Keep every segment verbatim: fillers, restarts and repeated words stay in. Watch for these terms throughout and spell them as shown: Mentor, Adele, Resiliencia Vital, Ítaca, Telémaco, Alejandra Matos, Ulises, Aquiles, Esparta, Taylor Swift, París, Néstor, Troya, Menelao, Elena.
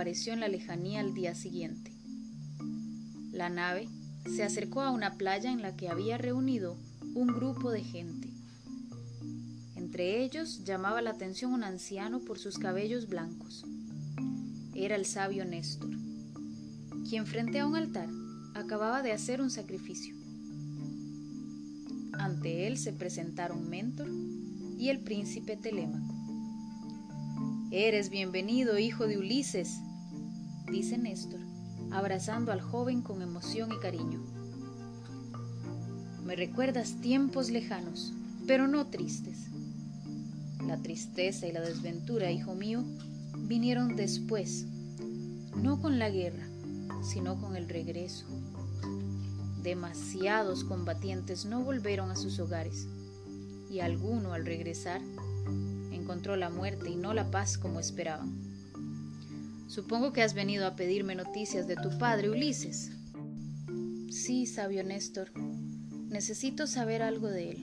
desapareció en la lejanía al día siguiente. La nave se acercó a una playa en la que había reunido un grupo de gente. Entre ellos llamaba la atención un anciano por sus cabellos blancos. Era el sabio Néstor, quien frente a un altar acababa de hacer un sacrificio. Ante él se presentaron Mentor y el príncipe Telémaco. «Eres bienvenido, hijo de Ulises», dice Néstor, abrazando al joven con emoción y cariño. «Me recuerdas tiempos lejanos, pero no tristes. La tristeza y la desventura, hijo mío, vinieron después, no con la guerra, sino con el regreso. Demasiados combatientes no volvieron a sus hogares, y alguno al regresar encontró la muerte y no la paz como esperaban. Supongo que has venido a pedirme noticias de tu padre, Ulises». «Sí, sabio Néstor, necesito saber algo de él.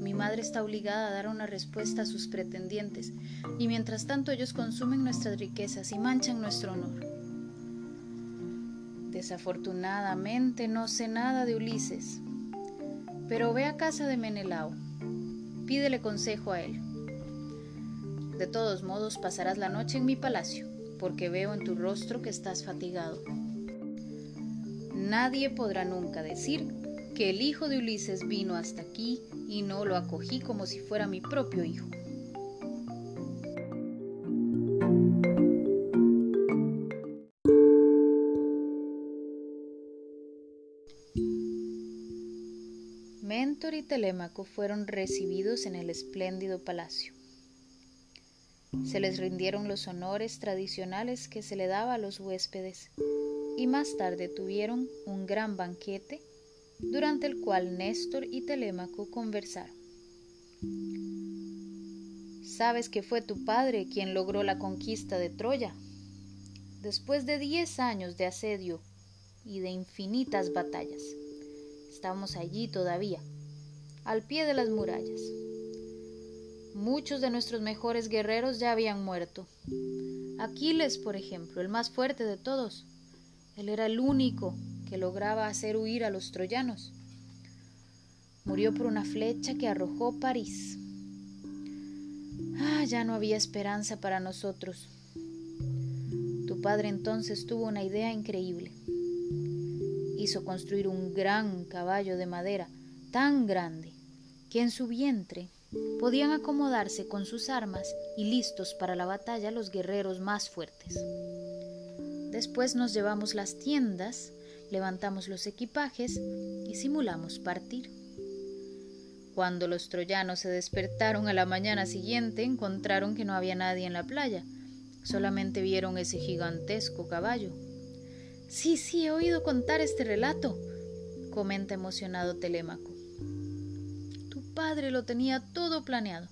Mi madre está obligada a dar una respuesta a sus pretendientes, y mientras tanto ellos consumen nuestras riquezas y manchan nuestro honor. Desafortunadamente no sé nada de Ulises, pero ve a casa de Menelao, pídele consejo a él. De todos modos pasarás la noche en mi palacio, porque veo en tu rostro que estás fatigado. Nadie podrá nunca decir que el hijo de Ulises vino hasta aquí y no lo acogí como si fuera mi propio hijo». Mentor y Telémaco fueron recibidos en el espléndido palacio. Se les rindieron los honores tradicionales que se le daba a los huéspedes, y más tarde tuvieron un gran banquete, durante el cual Néstor y Telémaco conversaron. «Sabes que fue tu padre quien logró la conquista de Troya. Después de diez años de asedio y de infinitas batallas, estamos allí todavía, al pie de las murallas. Muchos de nuestros mejores guerreros ya habían muerto. Aquiles, por ejemplo, el más fuerte de todos. Él era el único que lograba hacer huir a los troyanos. Murió por una flecha que arrojó París. Ah, ya no había esperanza para nosotros. Tu padre entonces tuvo una idea increíble. Hizo construir un gran caballo de madera, tan grande, que en su vientre podían acomodarse con sus armas y listos para la batalla los guerreros más fuertes. Después nos llevamos las tiendas, levantamos los equipajes y simulamos partir. Cuando los troyanos se despertaron a la mañana siguiente, encontraron que no había nadie en la playa. Solamente vieron ese gigantesco caballo». «Sí, sí, he oído contar este relato», comenta emocionado Telémaco. «Tu padre lo tenía todo planeado.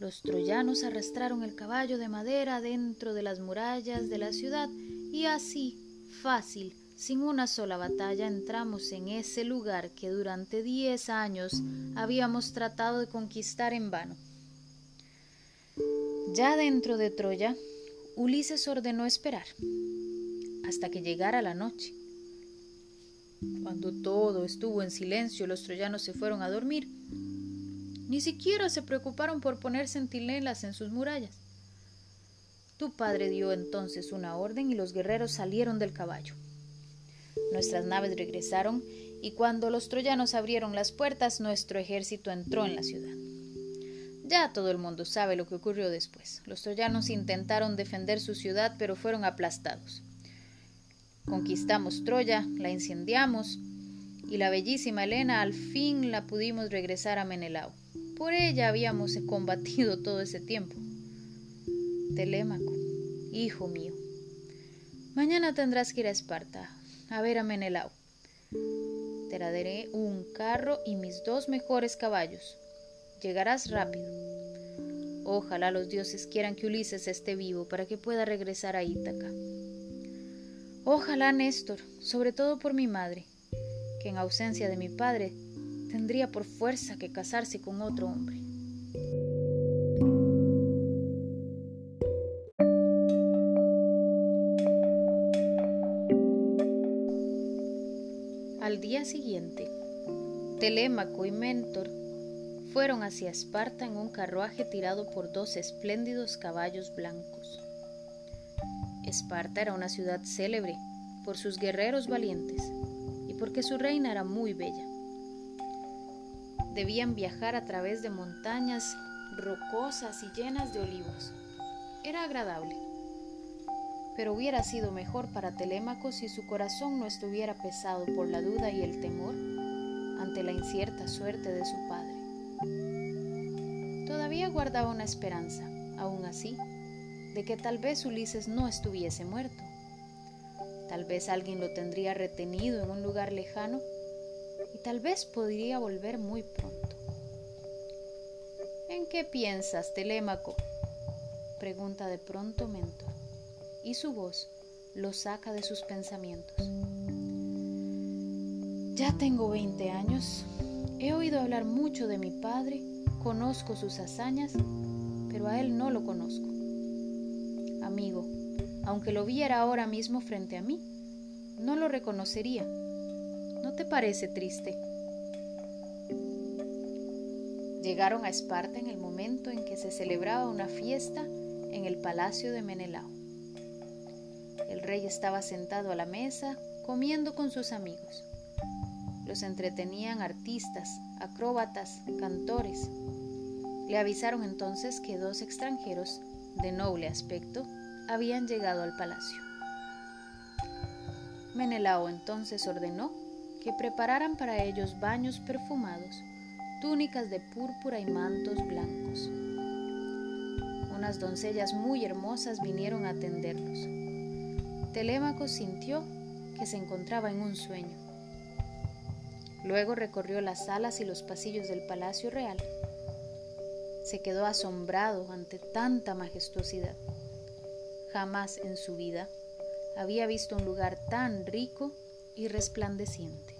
Los troyanos arrastraron el caballo de madera dentro de las murallas de la ciudad y así, fácil, sin una sola batalla entramos en ese lugar que durante diez años habíamos tratado de conquistar en vano. Ya dentro de Troya, Ulises ordenó esperar hasta que llegara la noche. Cuando todo estuvo en silencio, los troyanos se fueron a dormir. Ni siquiera se preocuparon por poner centinelas en sus murallas. Tu padre dio entonces una orden y los guerreros salieron del caballo. Nuestras naves regresaron y cuando los troyanos abrieron las puertas, nuestro ejército entró en la ciudad. Ya todo el mundo sabe lo que ocurrió después. Los troyanos intentaron defender su ciudad, pero fueron aplastados. Conquistamos Troya, la incendiamos y la bellísima Elena al fin la pudimos regresar a Menelao. Por ella habíamos combatido todo ese tiempo. Telémaco, hijo mío, mañana tendrás que ir a Esparta a ver a Menelao. Te daré un carro y mis dos mejores caballos. Llegarás rápido. Ojalá los dioses quieran que Ulises esté vivo para que pueda regresar a Ítaca. Ojalá, Néstor, sobre todo por mi madre, que en ausencia de mi padre tendría por fuerza que casarse con otro hombre». Al día siguiente, Telémaco y Mentor fueron hacia Esparta en un carruaje tirado por dos espléndidos caballos blancos. Esparta era una ciudad célebre por sus guerreros valientes y porque su reina era muy bella. Debían viajar a través de montañas rocosas y llenas de olivos. Era agradable, pero hubiera sido mejor para Telémaco si su corazón no estuviera pesado por la duda y el temor ante la incierta suerte de su padre. Todavía guardaba una esperanza, aún así, de que tal vez Ulises no estuviese muerto. Tal vez alguien lo tendría retenido en un lugar lejano y tal vez podría volver muy pronto. ¿En qué piensas, Telémaco?, pregunta de pronto Mentor, y su voz lo saca de sus pensamientos. Ya tengo veinte años, he oído hablar mucho de mi padre, conozco sus hazañas, pero a él no lo conozco. Amigo, aunque lo viera ahora mismo frente a mí, no lo reconocería. ¿No te parece triste? Llegaron a Esparta en el momento en que se celebraba una fiesta en el palacio de Menelao. El rey estaba sentado a la mesa, comiendo con sus amigos. Los entretenían artistas, acróbatas, cantores. Le avisaron entonces que dos extranjeros de noble aspecto habían llegado al palacio. Menelao entonces ordenó que prepararan para ellos baños perfumados, túnicas de púrpura y mantos blancos. Unas doncellas muy hermosas vinieron a atenderlos. Telémaco sintió que se encontraba en un sueño. Luego recorrió las salas y los pasillos del Palacio Real. Se quedó asombrado ante tanta majestuosidad. Jamás en su vida había visto un lugar tan rico y resplandeciente.